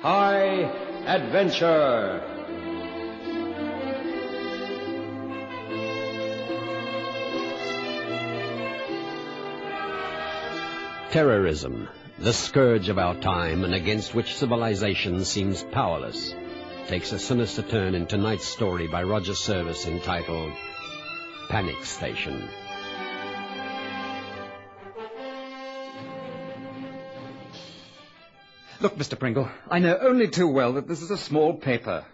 High Adventure. Terrorism, the scourge of our time and against which civilization seems powerless, takes a sinister turn in tonight's story by Roger Service entitled Panic Station. Look, Mr. Pringle, I know only too well that this is a small paper.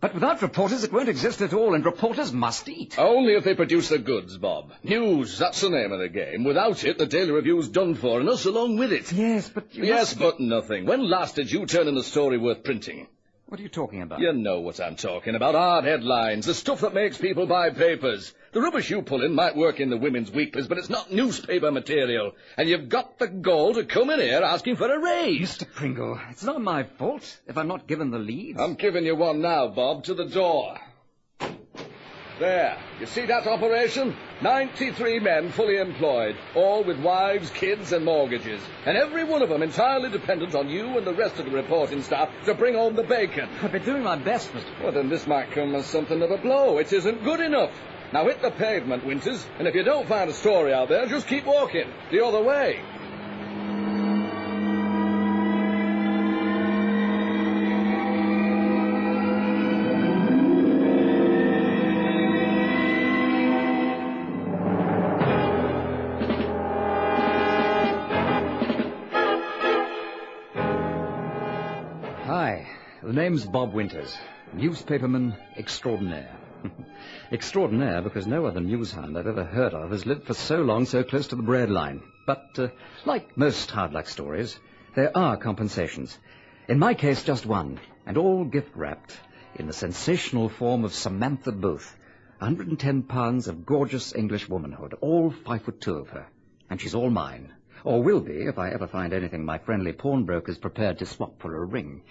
But without reporters, it won't exist at all, and reporters must eat. Only if they produce the goods, Bob. News, that's the name of the game. Without it, the Daily Review's done for, and us along with it. Yes, but you... Yes, but nothing. When last did you turn in a story worth printing? What are you talking about? You know what I'm talking about. Hard headlines, the stuff that makes people buy papers. The rubbish you pull in might work in the women's weeklies, but it's not newspaper material. And you've got the gall to come in here asking for a raise. Mr. Pringle, it's not my fault if I'm not given the lead. I'm giving you one now, Bob, to the door. There. You see that operation? 93 men fully employed, all with wives, kids and mortgages. And every one of them entirely dependent on you and the rest of the reporting staff to bring home the bacon. I've been doing my best, Mr. Pringle. Well, then this might come as something of a blow. It isn't good enough. Now hit the pavement, Winters, and if you don't find a story out there, just keep walking the other way. Hi, the name's Bob Winters, newspaperman extraordinaire. Extraordinaire because no other newshound I've ever heard of has lived for so long so close to the breadline. But like most hard luck stories, there are compensations. In my case, just one, and all gift-wrapped in the sensational form of Samantha Booth, 110 pounds of gorgeous English womanhood, all 5'2" of her. And she's all mine, or will be if I ever find anything my friendly pawnbroker's prepared to swap for a ring.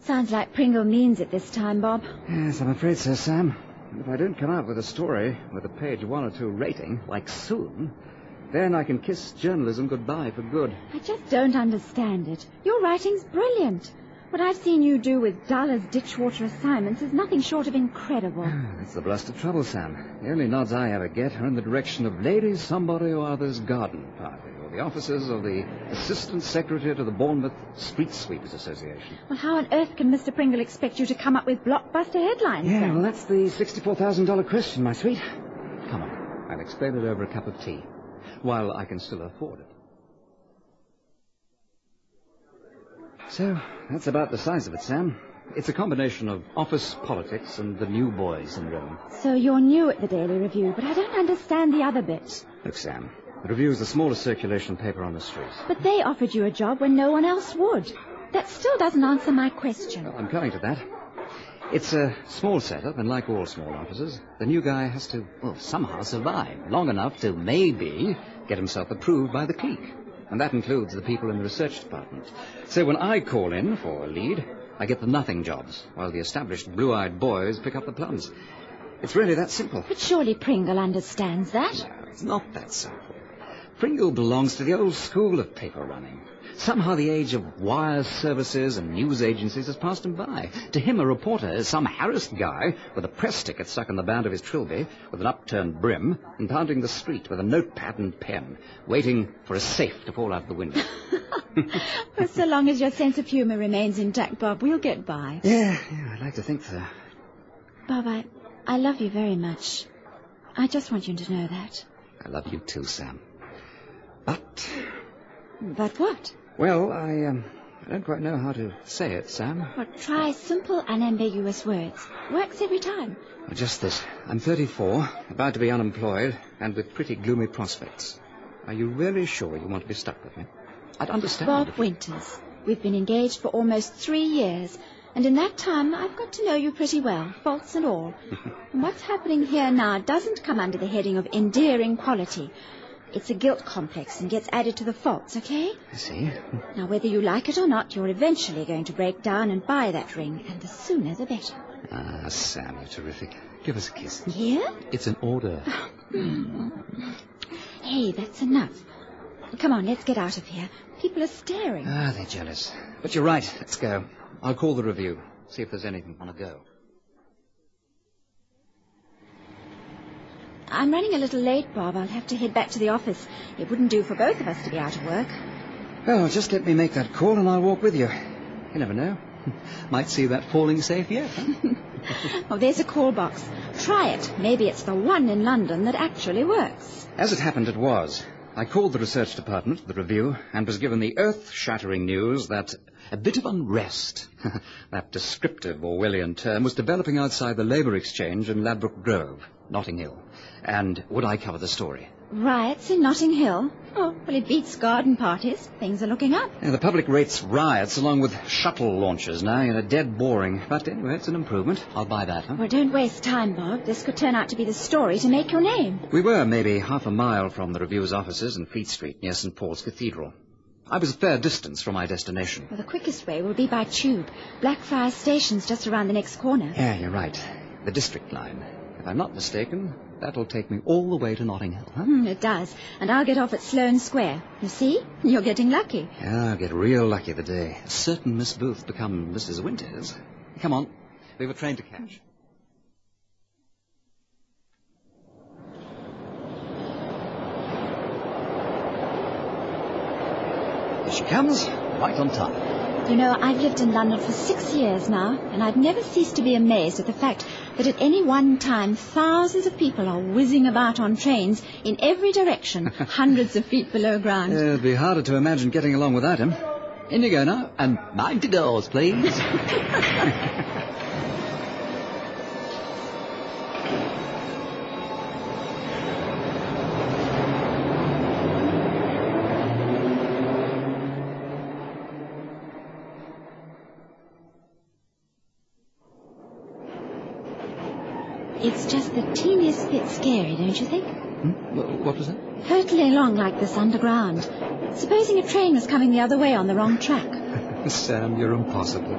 Sounds like Pringle means it this time, Bob. Yes, I'm afraid so, Sam. And if I don't come out with a story with a page 1 or 2 rating, like soon, then I can kiss journalism goodbye for good. I just don't understand it. Your writing's brilliant. What I've seen you do with dull as ditchwater assignments is nothing short of incredible. That's the blasted trouble, Sam. The only nods I ever get are in the direction of ladies, somebody or other's garden party, or the offices of the Assistant Secretary to the Bournemouth Street Sweepers Association. Well, how on earth can Mr. Pringle expect you to come up with blockbuster headlines, then? Yeah, well, that's the $64,000 question, my sweet. Come on, I'll explain it over a cup of tea, while I can still afford it. So, that's about the size of it, Sam. It's a combination of office politics and the new boys in Rome. So you're new at the Daily Review, but I don't understand the other bit. Look, Sam, the Review's the smallest circulation paper on the street. But they offered you a job when no one else would. That still doesn't answer my question. Well, I'm coming to that. It's a small setup, and like all small offices, the new guy has to, well, somehow survive long enough to maybe get himself approved by the clique. And that includes the people in the research department. So when I call in for a lead, I get the nothing jobs, while the established blue-eyed boys pick up the plums. It's really that simple. But surely Pringle understands that. No, it's not that simple. Pringle belongs to the old school of paper running. Somehow the age of wire services and news agencies has passed him by. To him, a reporter is some harassed guy with a press ticket stuck in the band of his trilby, with an upturned brim, and pounding the street with a notepad and pen, waiting for a safe to fall out the window. Well, so long as your sense of humour remains intact, Bob, we'll get by. Yeah, I'd like to think so. Bob, I love you very much. I just want you to know that. I love you too, Sam. But... But what? Well, I don't quite know how to say it, Sam. Well, try simple, unambiguous words. Works every time. Well, just this. I'm 34, about to be unemployed, and with pretty gloomy prospects. Are you really sure you want to be stuck with me? I'd understand. Bob Winters, we've been engaged for almost 3 years, and in that time I've got to know you pretty well, faults and all. And what's happening here now doesn't come under the heading of endearing quality. It's a guilt complex and gets added to the faults, okay? I see. Now, whether you like it or not, you're eventually going to break down and buy that ring, and the sooner the better. Ah, Sam, you're terrific. Give us a kiss. Here? It's an order. Hey, that's enough. Come on, let's get out of here. People are staring. Ah, they're jealous. But you're right. Let's go. I'll call the Review, see if there's anything on a go. I'm running a little late, Bob. I'll have to head back to the office. It wouldn't do for both of us to be out of work. Well, just let me make that call and I'll walk with you. You never know. Might see that falling safe yet. Huh? Oh, there's a call box. Try it. Maybe it's the one in London that actually works. As it happened, it was. I called the research department, the Review, and was given the earth-shattering news that a bit of unrest, that descriptive Orwellian term, was developing outside the Labour Exchange in Ladbroke Grove, Notting Hill. And would I cover the story? Riots in Notting Hill? Oh, well, it beats garden parties. Things are looking up. Yeah, the public rates riots along with shuttle launches now. You know, dead boring. But anyway, it's an improvement. I'll buy that, huh? Well, don't waste time, Bob. This could turn out to be the story to make your name. We were maybe half a mile from the Review's offices in Fleet Street near St Paul's Cathedral. I was a fair distance from my destination. Well, the quickest way will be by tube. Blackfriars Station's just around the next corner. Yeah, you're right. The district line. If I'm not mistaken, that'll take me all the way to Notting Hill, huh? It does. And I'll get off at Sloan Square. You see? You're getting lucky. Yeah, I'll get real lucky the day a certain Miss Booth become Mrs. Winters. Come on. We've a train to catch. Here she comes, right on time. You know, I've lived in London for 6 years now, and I've never ceased to be amazed at the fact that at any one time, thousands of people are whizzing about on trains in every direction, hundreds of feet below ground. It'd be harder to imagine getting along without him. In you go now, and mind the doors, please. It's just the teeniest bit scary, don't you think? Hmm? What was that? Hurtling along like this underground. Supposing a train was coming the other way on the wrong track. Sam, you're impossible.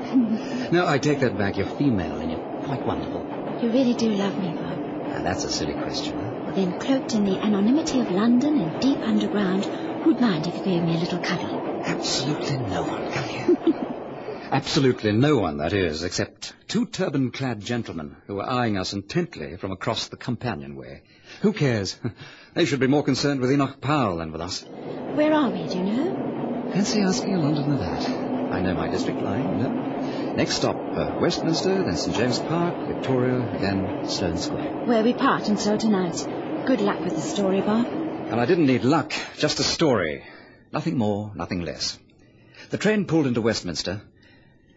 No, I take that back. You're female and you're quite wonderful. You really do love me, Bob. Now, that's a silly question. Huh? Well, then, cloaked in the anonymity of London and deep underground, who'd mind if you gave me a little cuddle? Absolutely no one, come here. Absolutely no one, that is, except two turban-clad gentlemen who were eyeing us intently from across the companionway. Who cares? They should be more concerned with Enoch Powell than with us. Where are we, do you know? Fancy asking a Londoner that. I know my district line, no? Next stop, Westminster, then St James Park, Victoria, then Sloan Square. Where we part until tonight. Good luck with the story, Bob. And I didn't need luck, just a story. Nothing more, nothing less. The train pulled into Westminster,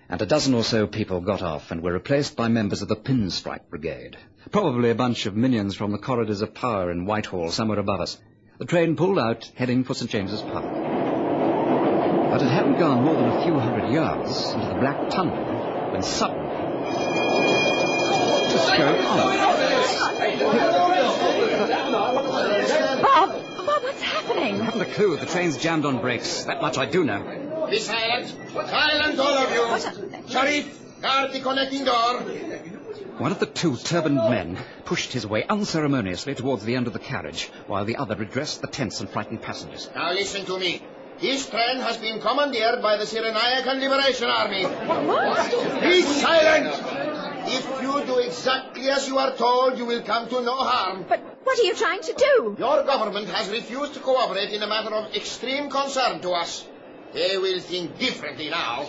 and a dozen or so people got off and were replaced by members of the Pinstripe Brigade. Probably a bunch of minions from the corridors of power in Whitehall, somewhere above us. The train pulled out, heading for St James's Park. But it hadn't gone more than a few hundred yards into the black tunnel when suddenly... What was going on? Bob, what's happening? I haven't a clue. The train's jammed on brakes. That much I do know. This hand, silence all of you. Sharif, guard the connecting door. One of the two turbaned men pushed his way unceremoniously towards the end of the carriage, while the other redressed the tense and frightened passengers. Now listen to me. This train has been commandeered by the Cyrenaican Liberation Army. What? Be silent! If you do exactly as you are told, you will come to no harm. But what are you trying to do? Your government has refused to cooperate in a matter of extreme concern to us. They will think differently now.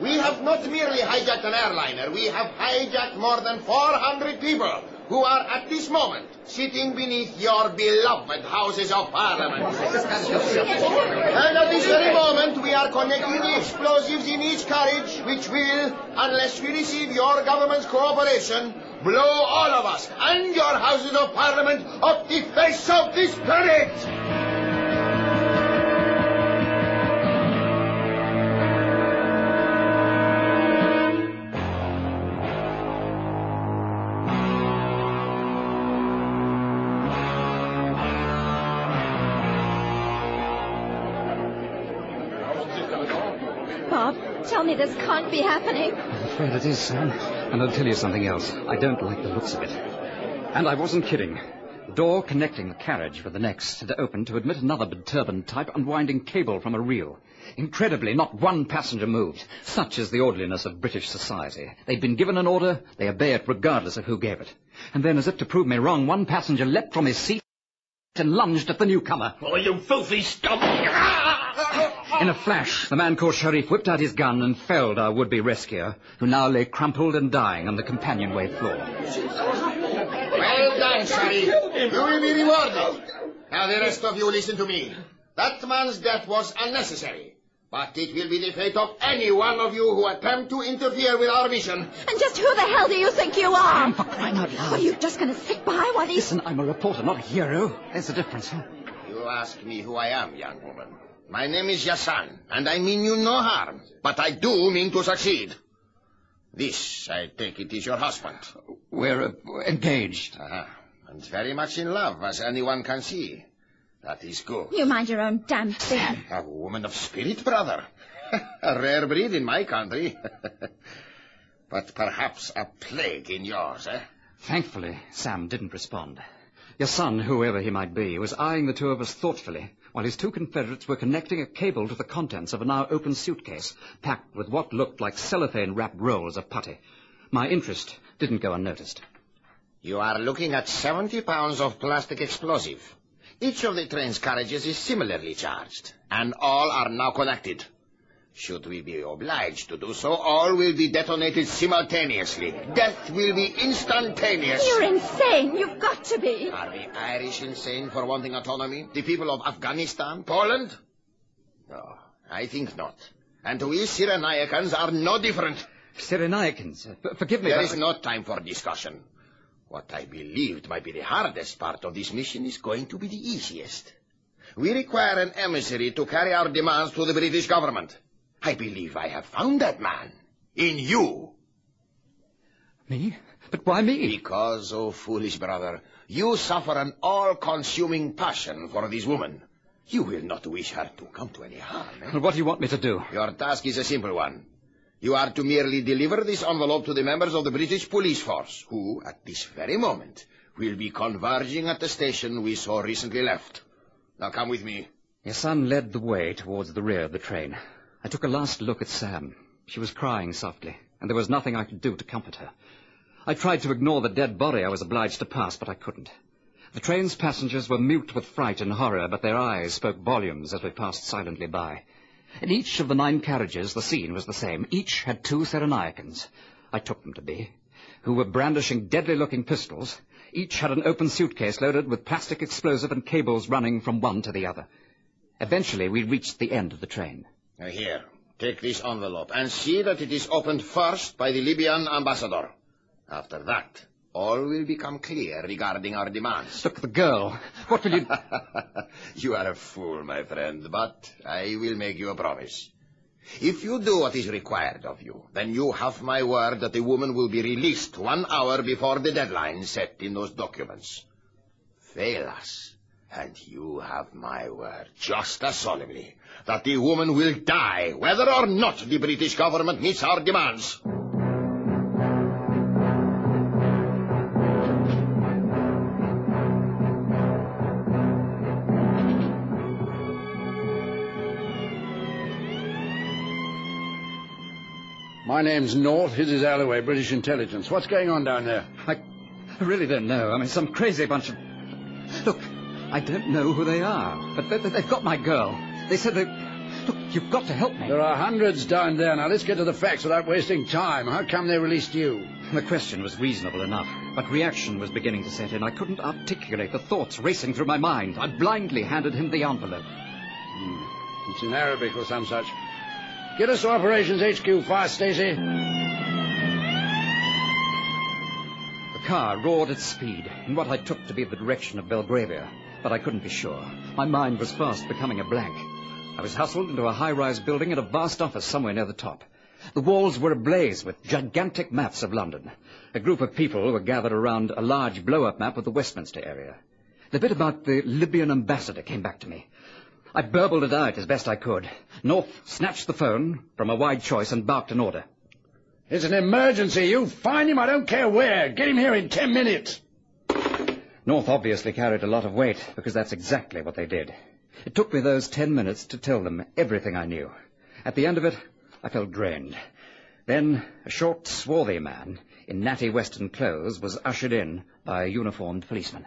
We have not merely hijacked an airliner. We have hijacked more than 400 people who are at this moment sitting beneath your beloved Houses of Parliament. And at this very moment, we are connecting the explosives in each carriage, which will, unless we receive your government's cooperation, blow all of us and your Houses of Parliament off the face of this planet. Tell me this can't be happening. I'm afraid it is, Sam. And I'll tell you something else. I don't like the looks of it. And I wasn't kidding. Door connecting the carriage with the next had opened to admit another turban-type unwinding cable from a reel. Incredibly, not one passenger moved. Such is the orderliness of British society. They've been given an order, they obey it regardless of who gave it. And then, as if to prove me wrong, one passenger leapt from his seat and lunged at the newcomer. Oh, you filthy scum! In a flash, the man called Sharif whipped out his gun and felled our would-be rescuer, who now lay crumpled and dying on the companionway floor. Well done, Sharif. You will be rewarded. Now the rest of you listen to me. That man's death was unnecessary. But it will be the fate of any one of you who attempt to interfere with our mission. And just who the hell do you think you are? I'm for crying out loud. Are you just going to sit by while these... Listen, I'm a reporter, not a hero. There's the difference, huh? You ask me who I am, young woman. My name is Hassan, and I mean you no harm. But I do mean to succeed. This, I take it, is your husband. We're engaged. Uh-huh. And very much in love, as anyone can see. That is good. You mind your own damn thing. A woman of spirit, brother. A rare breed in my country. But perhaps a plague in yours, eh? Thankfully, Sam didn't respond. Your son, whoever he might be, was eyeing the two of us thoughtfully, while his two confederates were connecting a cable to the contents of a now open suitcase, packed with what looked like cellophane-wrapped rolls of putty. My interest didn't go unnoticed. You are looking at 70 pounds of plastic explosive. Each of the train's carriages is similarly charged, and all are now connected. Should we be obliged to do so, all will be detonated simultaneously. Death will be instantaneous. You're insane. You've got to be. Are the Irish insane for wanting autonomy? The people of Afghanistan? Poland? No, I think not. And we Cyrenaicans are no different. Cyrenaicans? Forgive me. There is no time for discussion. What I believed might be the hardest part of this mission is going to be the easiest. We require an emissary to carry our demands to the British government. I believe I have found that man. In you. Me? But why me? Because, oh foolish brother, you suffer an all-consuming passion for this woman. You will not wish her to come to any harm. Eh? What do you want me to do? Your task is a simple one. You are to merely deliver this envelope to the members of the British police force, who, at this very moment, will be converging at the station we so recently left. Now come with me. Hassan led the way towards the rear of the train. I took a last look at Sam. She was crying softly, and there was nothing I could do to comfort her. I tried to ignore the dead body I was obliged to pass, but I couldn't. The train's passengers were mute with fright and horror, but their eyes spoke volumes as we passed silently by. In each of the 9 carriages, the scene was the same. Each had 2 Cyrenaicans, I took them to be, who were brandishing deadly-looking pistols. Each had an open suitcase loaded with plastic explosive and cables running from one to the other. Eventually, we reached the end of the train. Now here, take this envelope and see that it is opened first by the Libyan ambassador. After that, all will become clear regarding our demands. Look, the girl. What will you... You are a fool, my friend, but I will make you a promise. If you do what is required of you, then you have my word that the woman will be released 1 hour before the deadline set in those documents. Fail us, and you have my word, just as solemnly, that the woman will die, whether or not the British government meets our demands. My name's North, his is Alloway, British Intelligence. What's going on down there? I really don't know. I mean, some crazy bunch of... Look, I don't know who they are, but they've got my girl. They said they... Look, you've got to help me. There are hundreds down there. Now, let's get to the facts without wasting time. How come they released you? The question was reasonable enough, but reaction was beginning to set in. I couldn't articulate the thoughts racing through my mind. I blindly handed him the envelope. It's in Arabic or some such... Get us to Operations HQ fast, Stacey. The car roared at speed in what I took to be the direction of Belgravia, but I couldn't be sure. My mind was fast becoming a blank. I was hustled into a high-rise building and a vast office somewhere near the top. The walls were ablaze with gigantic maps of London. A group of people were gathered around a large blow-up map of the Westminster area. The bit about the Libyan ambassador came back to me. I burbled it out as best I could. North snatched the phone from a wide choice and barked an order. It's an emergency. You find him. I don't care where. Get him here in 10 minutes. North obviously carried a lot of weight, because that's exactly what they did. It took me those 10 minutes to tell them everything I knew. At the end of it, I felt drained. Then a short, swarthy man in natty western clothes was ushered in by a uniformed policeman.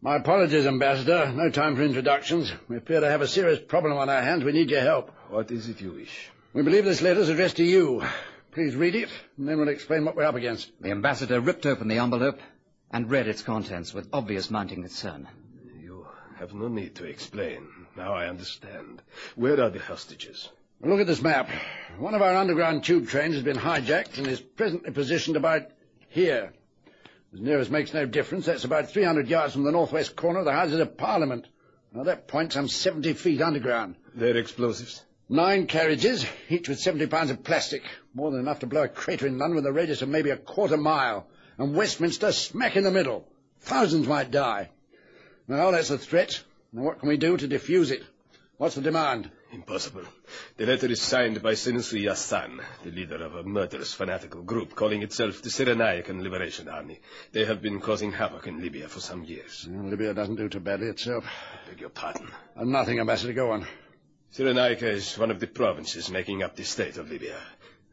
My apologies, Ambassador. No time for introductions. We appear to have a serious problem on our hands. We need your help. What is it you wish? We believe this letter's addressed to you. Please read it, and then we'll explain what we're up against. The Ambassador ripped open the envelope and read its contents with obvious mounting concern. You have no need to explain. Now I understand. Where are the hostages? Well, look at this map. One of our underground tube trains has been hijacked and is presently positioned about here. As near as makes no difference, that's about 300 yards from the northwest corner of the Houses of Parliament. Now, that point, some 70 feet underground. They're explosives? 9 carriages, each with 70 pounds of plastic. More than enough to blow a crater in London with a radius of maybe a quarter mile. And Westminster smack in the middle. Thousands might die. Now, that's the threat. Now, what can we do to defuse it? What's the demand? Impossible. The letter is signed by Senussi Hassan, the leader of a murderous fanatical group calling itself the Cyrenaican Liberation Army. They have been causing havoc in Libya for some years. Well, Libya doesn't do too badly itself. I beg your pardon. Nothing, Ambassador. Go on. Cyrenaica is one of the provinces making up the state of Libya,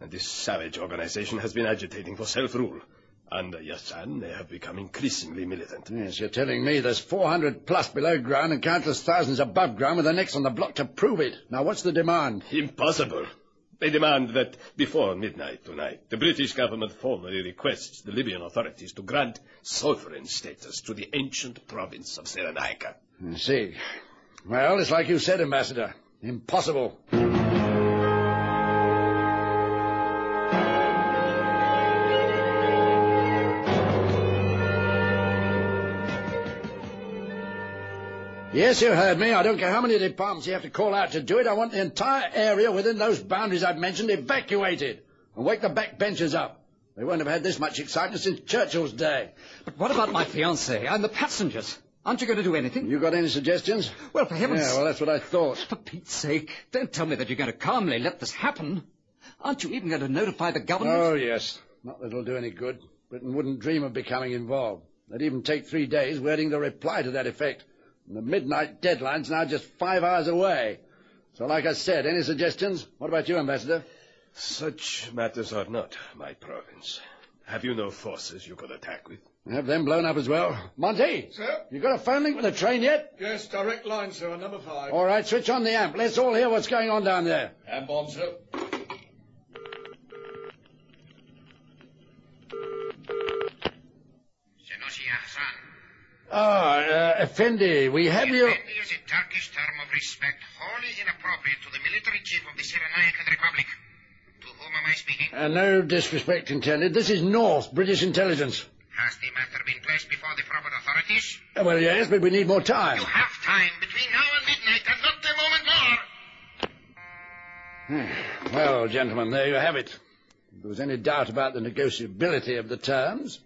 and this savage organization has been agitating for self-rule. Under Yassan, they have become increasingly militant. Yes, you're telling me there's 400 plus below ground and countless thousands above ground with their necks on the block to prove it. Now, what's the demand? Impossible. They demand that before midnight tonight, the British government formally requests the Libyan authorities to grant sovereign status to the ancient province of Cyrenaica. I see. Well, it's like you said, Ambassador. Impossible. Yes, you heard me. I don't care how many departments you have to call out to do it. I want the entire area within those boundaries I've mentioned evacuated. And wake the backbenchers up. They won't have had this much excitement since Churchill's day. But what about my fiancée and the passengers? Aren't you going to do anything? You got any suggestions? Well, for heaven's sake... Yeah, well, that's what I thought. For Pete's sake, don't tell me that you're going to calmly let this happen. Aren't you even going to notify the government? Oh, yes. Not that it'll do any good. Britain wouldn't dream of becoming involved. They'd even take 3 days wording the reply to that effect. And the midnight deadline's now just 5 hours away. So, like I said, any suggestions? What about you, Ambassador? Such matters are not my province. Have you no forces you could attack with? Have them blown up as well. Monty! Sir? You got a phone link with the train yet? Yes, direct line, sir, on number 5. All right, switch on the amp. Let's all hear what's going on down there. Amp on, sir. Senussi Hassan. Effendi, we have you... Effendi is a Turkish term of respect wholly inappropriate to the military chief of the Cyrenaican Republic. To whom am I speaking? No disrespect intended. This is North, British intelligence. Has the matter been placed before the proper authorities? Well, yes, but we need more time. You have time between now and midnight, and not a moment more. Well, gentlemen, there you have it. If there was any doubt about the negotiability of the terms,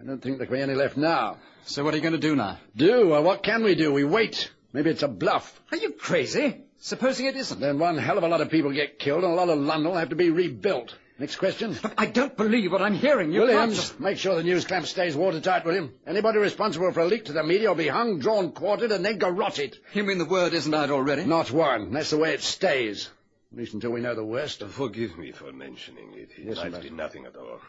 I don't think there can be any left now. So what are you going to do now? Do? Well, what can we do? We wait. Maybe it's a bluff. Are you crazy? Supposing it isn't. Then one hell of a lot of people get killed and a lot of London will have to be rebuilt. Next question? Look, I don't believe what I'm hearing. You Williams, just... make sure the news clamp stays watertight, William. Anybody responsible for a leak to the media will be hung, drawn, quartered, and then garroted. You mean the word isn't out already? Not one. That's the way it stays. At least until we know the worst. Forgive me for mentioning it. It might be nothing at all.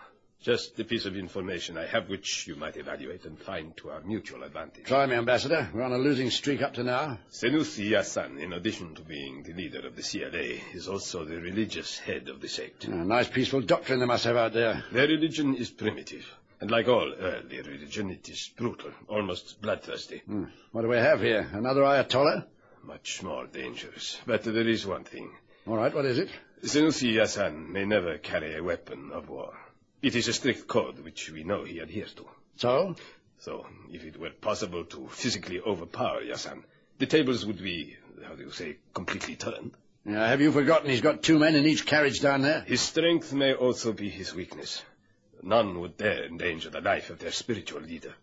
Just the piece of information I have, which you might evaluate and find to our mutual advantage. Try me, Ambassador. We're on a losing streak up to now. Senussi Hassan, in addition to being the leader of the CLA, is also the religious head of the sect. Oh, nice peaceful doctrine they must have out there. Their religion is primitive, and like all early religion, it is brutal, almost bloodthirsty. What do we have here? Another Ayatollah? Much more dangerous, but there is one thing. All right, what is it? Senussi Hassan may never carry a weapon of war. It is a strict code which we know he adheres to. So? So, if it were possible to physically overpower Yassan, the tables would be, how do you say, completely turned. Now, have you forgotten he's got 2 men in each carriage down there? His strength may also be his weakness. None would dare endanger the life of their spiritual leader.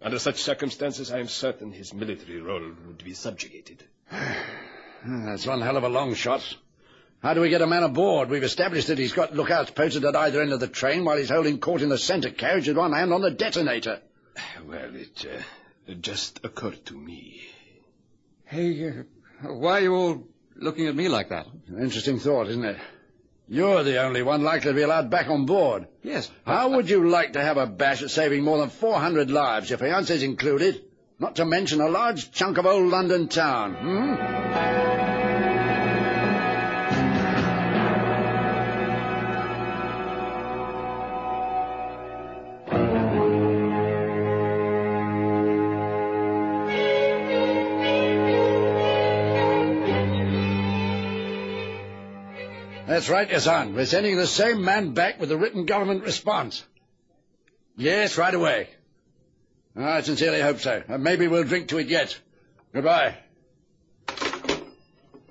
Under such circumstances, I am certain his military role would be subjugated. That's one hell of a long shot. How do we get a man aboard? We've established that he's got lookouts posted at either end of the train while he's holding court in the centre carriage with one hand on the detonator. Well, it just occurred to me. Hey, why are you all looking at me like that? An interesting thought, isn't it? You're the only one likely to be allowed back on board. Yes. How would you like to have a bash at saving more than 400 lives, your fiancés included, not to mention a large chunk of old London town, That's right, Hassan. We're sending the same man back with the written government response. Yes, right away. I sincerely hope so. And maybe we'll drink to it yet. Goodbye.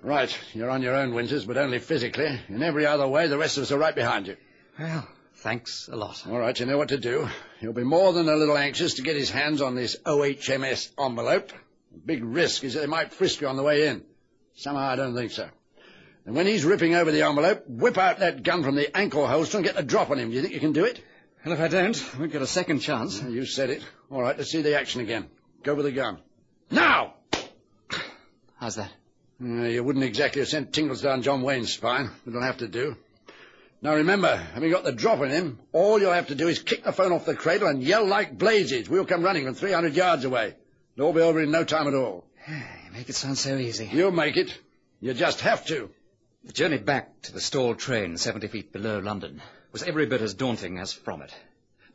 Right, you're on your own, Winters, but only physically. In every other way, the rest of us are right behind you. Well, thanks a lot. All right, you know what to do. You'll be more than a little anxious to get his hands on this OHMS envelope. The big risk is that they might frisk you on the way in. Somehow I don't think so. And when he's ripping over the envelope, whip out that gun from the ankle holster and get the drop on him. Do you think you can do it? Well, if I don't, I won't get a second chance. Well, you said it. All right, let's see the action again. Go with the gun. Now! How's that? You wouldn't exactly have sent tingles down John Wayne's spine. It'll have to do. Now, remember, having got the drop on him, all you'll have to do is kick the phone off the cradle and yell like blazes. We'll come running from 300 yards away. It'll all be over in no time at all. You make it sound so easy. You'll make it. You just have to. The journey back to the stalled train 70 feet below London was every bit as daunting as from it.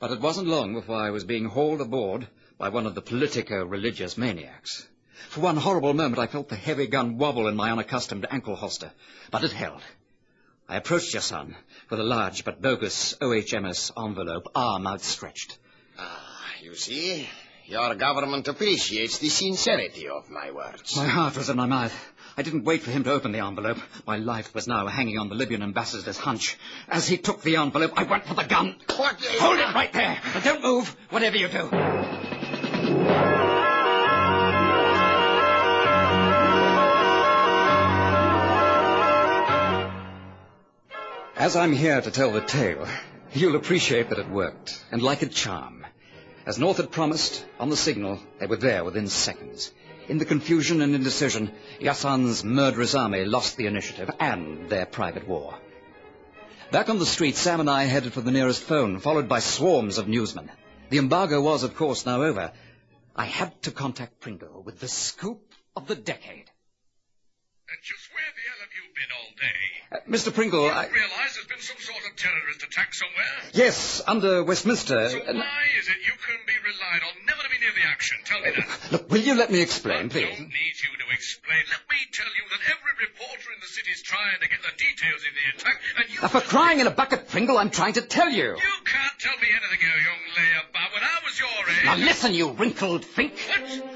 But it wasn't long before I was being hauled aboard by one of the politico-religious maniacs. For one horrible moment I felt the heavy gun wobble in my unaccustomed ankle holster, but it held. I approached Hassan with a large but bogus OHMS envelope, arm outstretched. You see, your government appreciates the sincerity of my words. My heart was in my mouth. I didn't wait for him to open the envelope. My life was now hanging on the Libyan ambassador's hunch. As he took the envelope, I went for the gun. What? Hold it right there. And don't move, whatever you do. As I'm here to tell the tale, you'll appreciate that it worked, and like a charm. As North had promised, on the signal, they were there within seconds. In the confusion and indecision, Hassan's murderous army lost the initiative and their private war. Back on the street, Sam and I headed for the nearest phone, followed by swarms of newsmen. The embargo was, of course, now over. I had to contact Pringle with the scoop of the decade. Just where the hell have you been all day? Mr. Pringle, I... You realise there's been some sort of terrorist attack somewhere? Yes, under Westminster. So why is it you can be relied on never to be near the action? Tell me that. Look, will you let me explain, please? I don't need you to explain. Let me tell you that every reporter in the city's trying to get the details of the attack, and you... Now, for crying in a bucket, Pringle, I'm trying to tell you. You can't tell me anything, you young layabout. When I was your age... Now, listen, you wrinkled fink.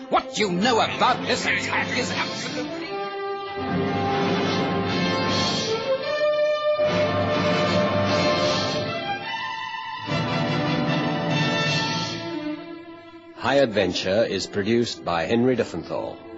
What? What you know about this attack is absolutely... High Adventure is produced by Henry Duffenthal.